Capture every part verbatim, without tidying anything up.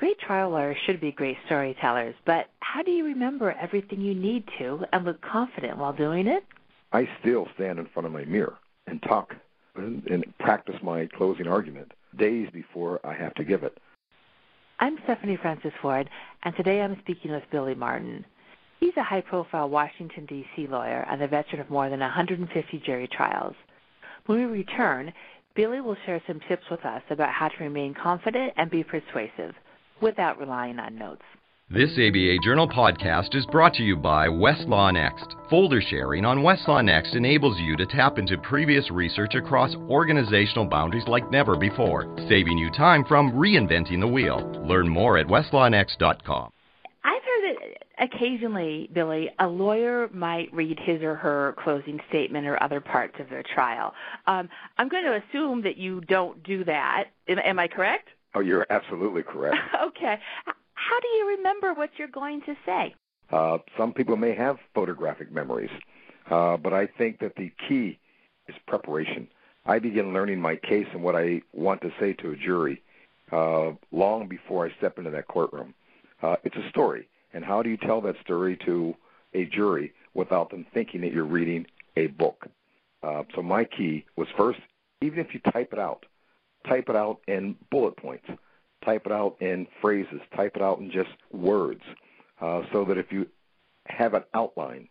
Great trial lawyers should be great storytellers, but how do you remember everything you need to and look confident while doing it? I still stand in front of my mirror and talk and practice my closing argument days before I have to give it. I'm Stephanie Francis Ford, and today I'm speaking with Billy Martin. He's a high-profile Washington, D C lawyer and a veteran of more than one hundred fifty jury trials. When we return, Billy will share some tips with us about how to remain confident and be persuasive without relying on notes. This A B A Journal podcast is brought to you by Westlaw Next. Folder sharing on Westlaw Next enables you to tap into previous research across organizational boundaries like never before, saving you time from reinventing the wheel. Learn more at westlaw next dot com. I've heard that occasionally, Billy, a lawyer might read his or her closing statement or other parts of their trial. Um, I'm going to assume that you don't do that. Am, am I correct? Oh, you're absolutely correct. Okay. How do you remember what you're going to say? Uh, some people may have photographic memories, uh, but I think that the key is preparation. I begin learning my case and what I want to say to a jury uh, long before I step into that courtroom. Uh, it's a story, and how do you tell that story to a jury without them thinking that you're reading a book? Uh, so my key was first, even if you type it out, type it out in bullet points, type it out in phrases, type it out in just words, uh, so that if you have an outline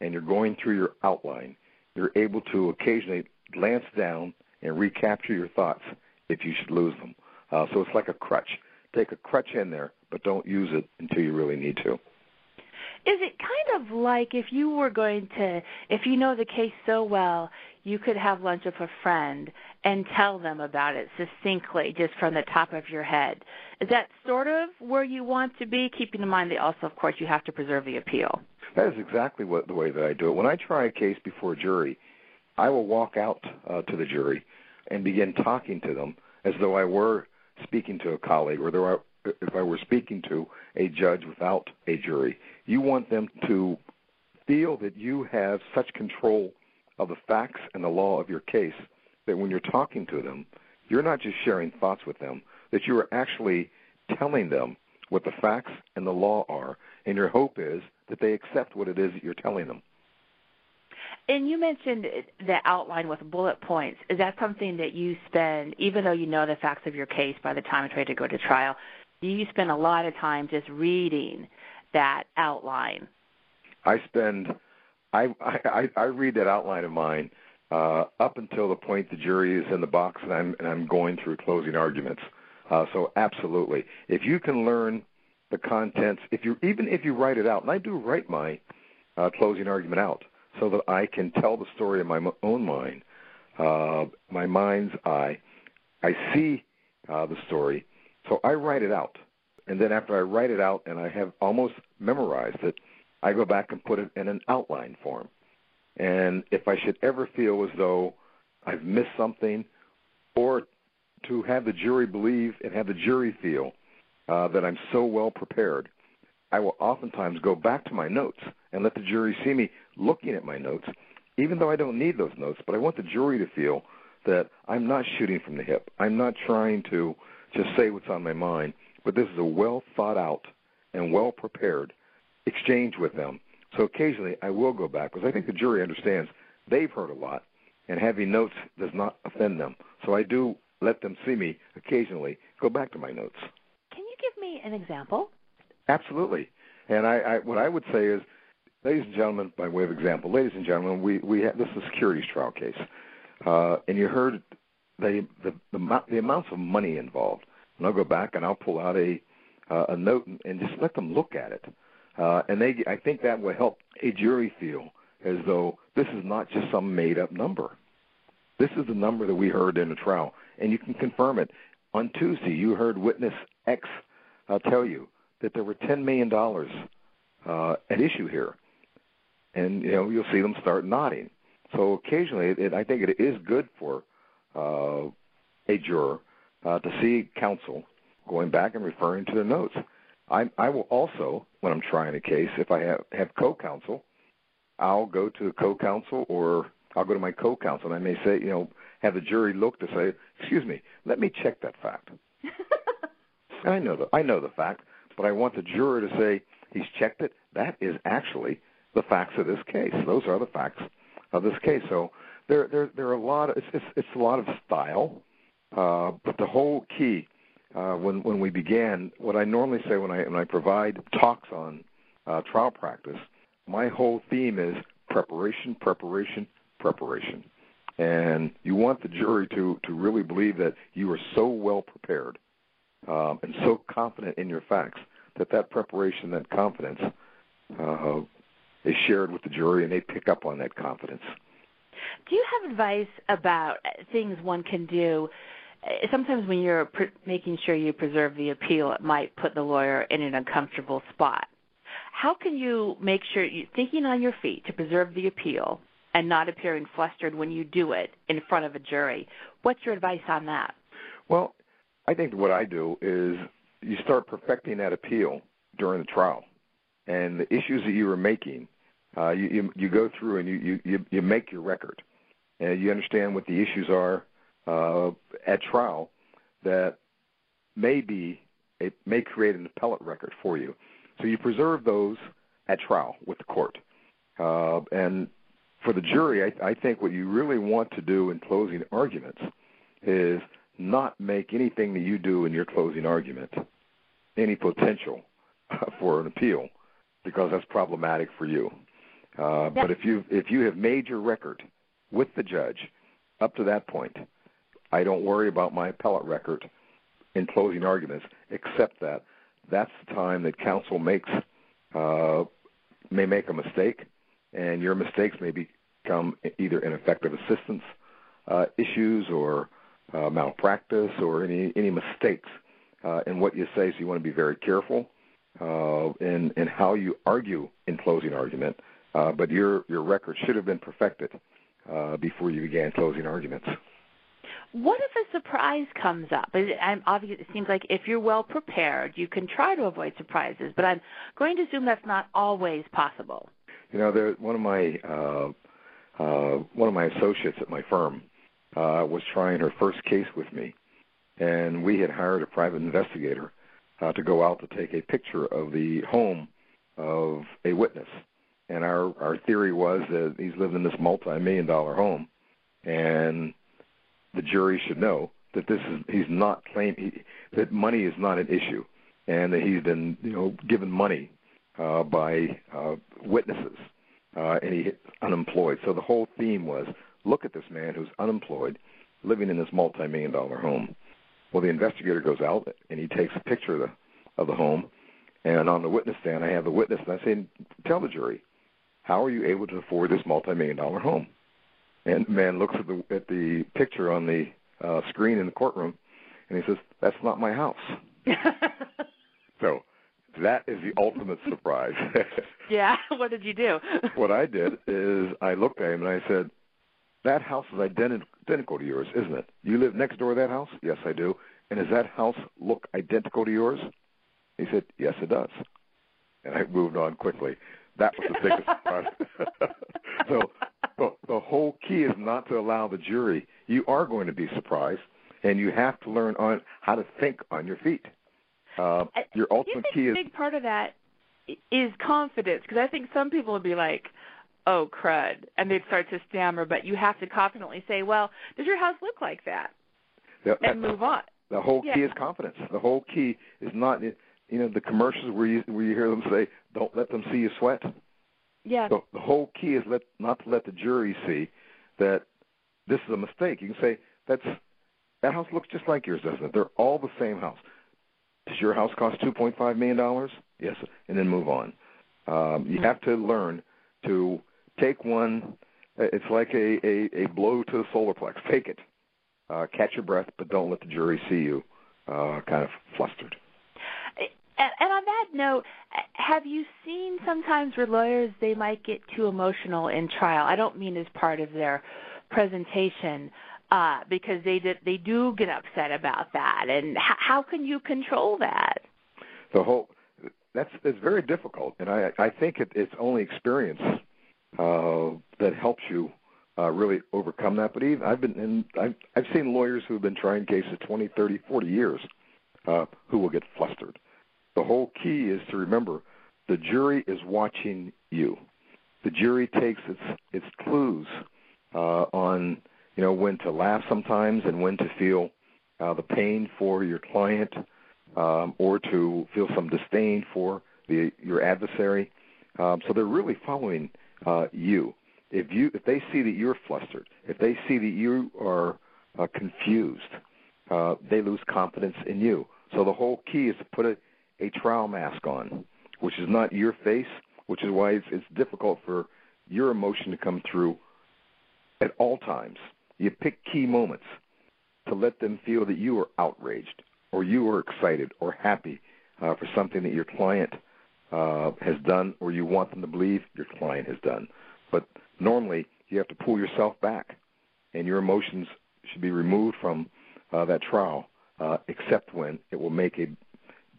and you're going through your outline, you're able to occasionally glance down and recapture your thoughts if you should lose them. Uh, so it's like a crutch. Take a crutch in there, but don't use it until you really need to. Is it kind of like if you were going to, if you know the case so well, you could have lunch with a friend and tell them about it succinctly just from the top of your head? Is that sort of where you want to be, keeping in mind that also, of course, you have to preserve the appeal? That is exactly what the way that I do it. When I try a case before a jury, I will walk out uh, to the jury and begin talking to them as though I were speaking to a colleague or though I if I were speaking to a judge without a jury. You want them to feel that you have such control of the facts and the law of your case that when you're talking to them, you're not just sharing thoughts with them, that you are actually telling them what the facts and the law are, and your hope is that they accept what it is that you're telling them. And you mentioned the outline with bullet points. Is that something that you spend, even though you know the facts of your case by the time it's ready to go to trial, you spend a lot of time just reading that outline? I spend, I I, I read that outline of mine uh, up until the point the jury is in the box and I'm and I'm going through closing arguments. Uh, so absolutely, if you can learn the contents, if you even if you write it out, and I do write my uh, closing argument out so that I can tell the story in my own mind, uh, my mind's eye. I see uh, the story. So I write it out, and then after I write it out and I have almost memorized it, I go back and put it in an outline form. And if I should ever feel as though I've missed something, or to have the jury believe and have the jury feel uh, that I'm so well prepared, I will oftentimes go back to my notes and let the jury see me looking at my notes, even though I don't need those notes, but I want the jury to feel that I'm not shooting from the hip. I'm not trying to just say what's on my mind, but this is a well-thought-out and well-prepared exchange with them. So occasionally I will go back because I think the jury understands they've heard a lot, and having notes does not offend them. So I do let them see me occasionally go back to my notes. Can you give me an example? Absolutely. And I, I, what I would say is, ladies and gentlemen, by way of example, ladies and gentlemen, we, we have, this is a securities trial case, uh, and you heard The, the, the, the amounts of money involved. And I'll go back and I'll pull out a, uh, a note and, and just let them look at it. Uh, and they, I think that will help a jury feel as though this is not just some made-up number. This is the number that we heard in the trial, and you can confirm it. On Tuesday, you heard witness X uh, tell you that there were ten million dollars uh, at issue here. And, you know, you'll see them start nodding. So occasionally, it, it, I think it is good for Uh, a juror uh, to see counsel going back and referring to their notes. I, I will also, when I'm trying a case, if I have, have co-counsel, I'll go to the co-counsel or I'll go to my co-counsel and I may say, you know, have the jury look to say, excuse me, let me check that fact. And I know the, I know the fact, but I want the juror to say, he's checked it. That is actually the facts of this case. Those are the facts of this case. So there, there, there are a lot of, it's, it's, it's a lot of style, uh, but the whole key, uh, when, when we began, what I normally say when I, when I provide talks on uh, trial practice, my whole theme is preparation, preparation, preparation. And you want the jury to, to really believe that you are so well prepared um, and so confident in your facts that that preparation, that confidence uh, is shared with the jury, and they pick up on that confidence. Do you have advice about things one can do? Sometimes when you're pre- making sure you preserve the appeal, it might put the lawyer in an uncomfortable spot. How can you make sure you're thinking on your feet to preserve the appeal and not appearing flustered when you do it in front of a jury? What's your advice on that? Well, I think what I do is you start perfecting that appeal during the trial. And the issues that you were making, uh, you, you, you go through and you, you, you make your record. And you understand what the issues are uh, at trial that may, be, it may create an appellate record for you. So you preserve those at trial with the court. Uh, and for the jury, I, I think what you really want to do in closing arguments is not make anything that you do in your closing argument any potential for an appeal, because that's problematic for you. Uh, but if you if you have made your record with the judge up to that point, I don't worry about my appellate record in closing arguments, except that that's the time that counsel makes uh, may make a mistake, and your mistakes may become either ineffective assistance uh, issues or uh, malpractice or any, any mistakes uh, in what you say. So you want to be very careful uh, in, in how you argue in closing argument, uh, but your, your record should have been perfected uh, before you began closing arguments. What if a surprise comes up? I'm obviously, it seems like if you're well prepared, you can try to avoid surprises, but I'm going to assume that's not always possible. You know, there, one of my uh, uh, one of my associates at my firm uh, was trying her first case with me, and we had hired a private investigator uh, to go out to take a picture of the home of a witness. And our, our theory was that he's lived in this multi-million dollar home, and the jury should know that this is he's not claim he, that money is not an issue, and that he's been you know given money uh, by uh, witnesses, uh, and he's unemployed. So the whole theme was, look at this man who's unemployed, living in this multi-million dollar home. Well, the investigator goes out and he takes a picture of the, of the home, and on the witness stand, I have the witness, and I say, tell the jury, how are you able to afford this multi-million dollar home? And the man looks at the at the picture on the uh, screen in the courtroom, and he says, "That's not my house." So that is the ultimate surprise. Yeah. What did you do? What I did is I looked at him and I said, "That house is identi- identical to yours, isn't it? You live next door to that house?" "Yes, I do." "And does that house look identical to yours?" He said, "Yes, it does." And I moved on quickly. That was the biggest surprise. So. But the whole key is not to allow the jury. You are going to be surprised, and you have to learn on how to think on your feet. Uh, I, your ultimate key is a big part of that is confidence, because I think some people would be like, "Oh crud," and they'd start to stammer. But you have to confidently say, "Well, does your house look like that?" The, and move on. The whole yeah. key is confidence. The whole key is not, you know, the commercials where you where you hear them say, "Don't let them see you sweat." Yeah. So the whole key is let, not to let the jury see that this is a mistake. You can say, that's that house looks just like yours, doesn't it? They're all the same house. Does your house cost two point five million dollars? Yes, and then move on. Um, you mm-hmm. have to learn to take one. It's like a, a, a blow to the solar plex. Take it. Uh, catch your breath, but don't let the jury see you uh, kind of flustered. And on that note, have you seen sometimes where lawyers, they might get too emotional in trial? I don't mean as part of their presentation, uh, because they they do get upset about that. And how can you control that? The whole that's it's very difficult, and I I think it, it's only experience uh, that helps you uh, really overcome that. But even I've been in, I've I've seen lawyers who've been trying cases twenty, thirty, forty years. uh, who will get flustered. The whole key is to remember the jury is watching you. The jury takes its its clues uh, on you know when to laugh sometimes and when to feel uh, the pain for your client um, or to feel some disdain for the your adversary. Um, so they're really following uh, you. If you if they see that you're flustered, if they see that you are uh, confused, uh, they lose confidence in you. So the whole key is to put a, a trial mask on, which is not your face, which is why it's, it's difficult for your emotion to come through at all times. You pick key moments to let them feel that you are outraged or you are excited or happy uh, for something that your client uh, has done or you want them to believe your client has done. But normally you have to pull yourself back, and your emotions should be removed from uh, that trial uh, except when it will make a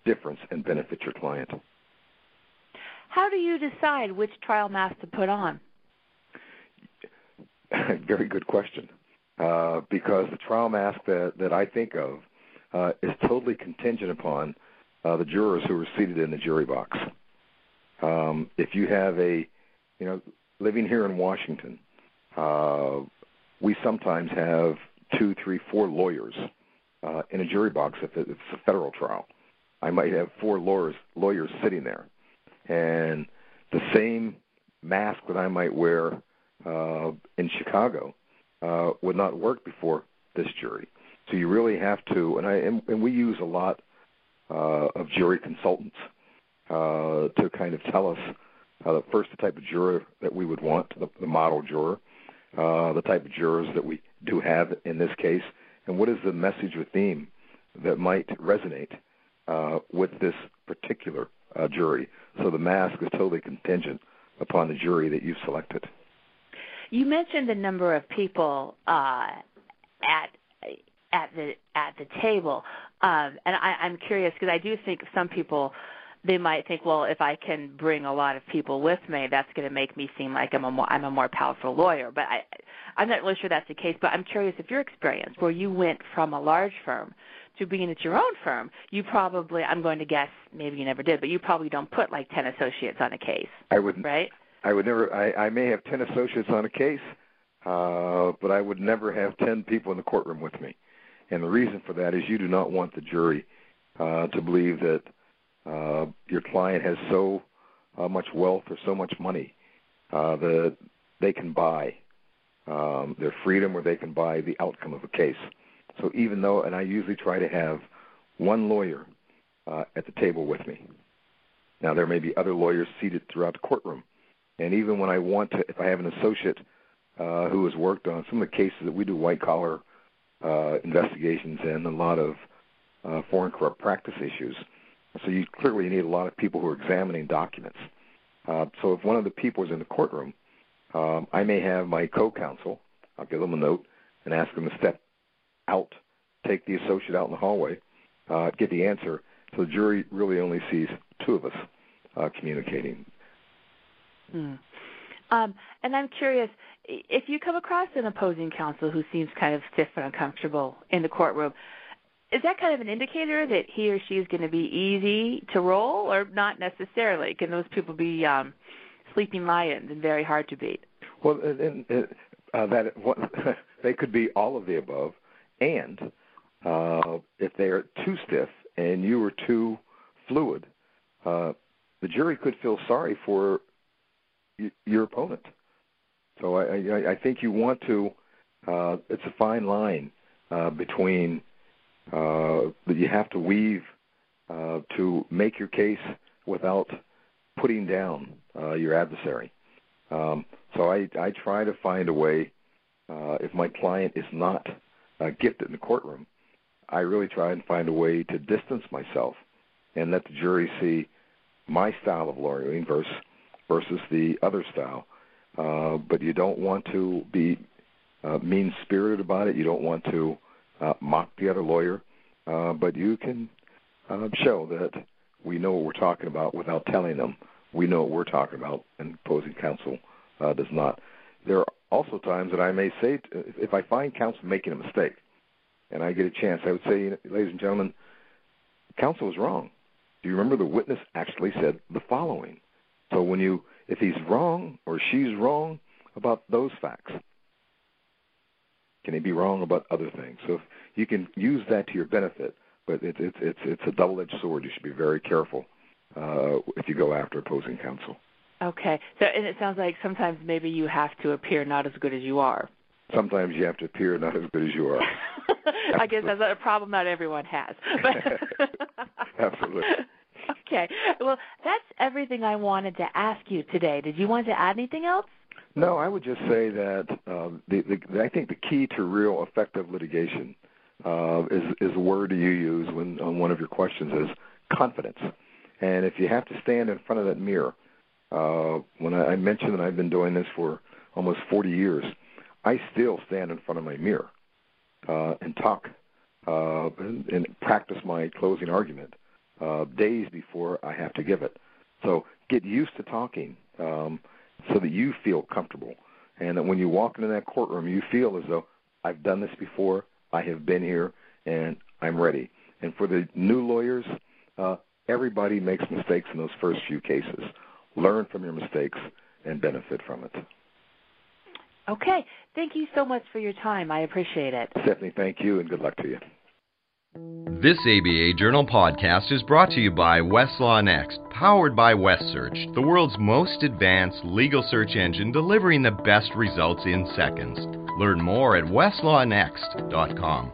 difference and benefit your client. How do you decide which trial mask to put on? Very good question, uh, because the trial mask that, that I think of uh, is totally contingent upon uh, the jurors who are seated in the jury box. Um, if you have a, you know, living here in Washington, uh, we sometimes have two, three, four lawyers uh, in a jury box if it's a federal trial. I might have four lawyers, lawyers sitting there. And the same mask that I might wear uh, in Chicago uh, would not work before this jury. So you really have to, and I and, and we use a lot uh, of jury consultants uh, to kind of tell us Uh, first, the type of juror that we would want, the, the model juror, uh, the type of jurors that we do have in this case, and what is the message or theme that might resonate uh, with this particular uh, jury. So the mask is totally contingent upon the jury that you've selected. You mentioned the number of people uh, at at the at the table, um, and I, I'm curious because I do think some people, they might think, well, if I can bring a lot of people with me, that's going to make me seem like I'm a more, I'm a more powerful lawyer. But I, I'm not really sure that's the case. But I'm curious if your experience, where you went from a large firm to being at your own firm, you probably, I'm going to guess, maybe you never did, but you probably don't put like ten associates on a case. I would, right? I would never. I, I may have ten associates on a case, uh, but I would never have ten people in the courtroom with me. And the reason for that is you do not want the jury uh, to believe that Uh, your client has so uh, much wealth or so much money uh, that they can buy um, their freedom or they can buy the outcome of a case. So even though, and I usually try to have one lawyer uh, at the table with me. Now, there may be other lawyers seated throughout the courtroom. And even when I want to, if I have an associate uh, who has worked on some of the cases that we do white-collar uh, investigations and a lot of uh, foreign corrupt practice issues, so you clearly need a lot of people who are examining documents. Uh, so if one of the people is in the courtroom, um, I may have my co-counsel, I'll give them a note and ask them to step out, take the associate out in the hallway, uh, get the answer. So the jury really only sees two of us uh, communicating. Hmm. Um, and I'm curious, if you come across an opposing counsel who seems kind of stiff and uncomfortable in the courtroom, is that kind of an indicator that he or she is going to be easy to roll, or not necessarily? Can those people be um, sleeping lions and very hard to beat? Well, and, and, uh, that what, they could be all of the above, and uh, if they are too stiff and you were too fluid, uh, the jury could feel sorry for y- your opponent. So I, I, I think you want to uh, – it's a fine line uh, between – Uh, that you have to weave uh, to make your case without putting down uh, your adversary. Um, so I, I try to find a way, uh, if my client is not uh, gifted in the courtroom, I really try and find a way to distance myself and let the jury see my style of lawyering versus, versus the other style. Uh, but you don't want to be uh, mean-spirited about it. You don't want to Uh, mock the other lawyer, uh, but you can uh, show that we know what we're talking about without telling them we know what we're talking about, and opposing counsel uh, does not. There are also times that I may say, t- if I find counsel making a mistake and I get a chance, I would say, ladies and gentlemen, counsel was wrong. Do you remember the witness actually said the following? So when you, if he's wrong or she's wrong about those facts, can he be wrong about other things? So you can use that to your benefit, but it's it, it's it's a double-edged sword. You should be very careful uh, if you go after opposing counsel. Okay. So and it sounds like sometimes maybe you have to appear not as good as you are. Sometimes you have to appear not as good as you are. I guess that's a problem not everyone has. But Absolutely. Okay. Well, that's everything I wanted to ask you today. Did you want to add anything else? No, I would just say that um, the, the, I think the key to real effective litigation uh, is, is the word you use when on one of your questions is confidence. And if you have to stand in front of that mirror, uh, when I, I mentioned that I've been doing this for almost forty years, I still stand in front of my mirror uh, and talk uh, and, and practice my closing argument uh, days before I have to give it. So get used to talking um, so that you feel comfortable, and that when you walk into that courtroom, you feel as though I've done this before, I have been here, and I'm ready. And for the new lawyers, uh, everybody makes mistakes in those first few cases. Learn from your mistakes and benefit from it. Okay. Thank you so much for your time. I appreciate it. Stephanie, thank you, and good luck to you. This A B A Journal podcast is brought to you by Westlaw Next, powered by WestSearch, the world's most advanced legal search engine delivering the best results in seconds. Learn more at westlaw next dot com.